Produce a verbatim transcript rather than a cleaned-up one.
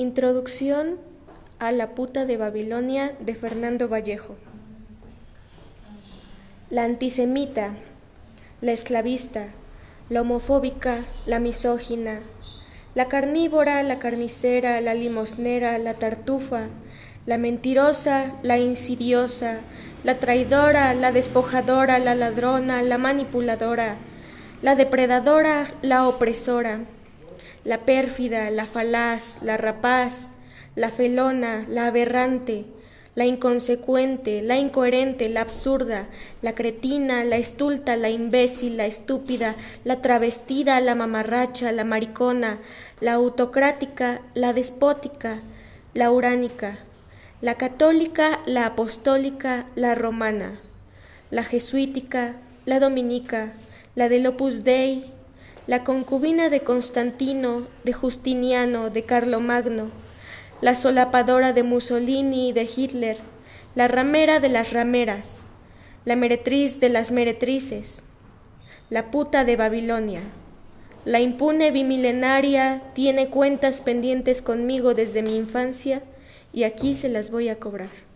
Introducción a La puta de Babilonia, de Fernando Vallejo. La antisemita, la esclavista, la homofóbica, la misógina, la carnívora, la carnicera, la limosnera, la tartufa, la mentirosa, la insidiosa, la traidora, la despojadora, la ladrona, la manipuladora, la depredadora, la opresora, la pérfida, la falaz, la rapaz, la felona, la aberrante, la inconsecuente, la incoherente, la absurda, la cretina, la estulta, la imbécil, la estúpida, la travestida, la mamarracha, la maricona, la autocrática, la despótica, la uránica, la católica, la apostólica, la romana, la jesuítica, la dominica, la del Opus Dei, la concubina de Constantino, de Justiniano, de Carlomagno, la solapadora de Mussolini y de Hitler, la ramera de las rameras, la meretriz de las meretrices, la puta de Babilonia. La impune bimilenaria tiene cuentas pendientes conmigo desde mi infancia y aquí se las voy a cobrar.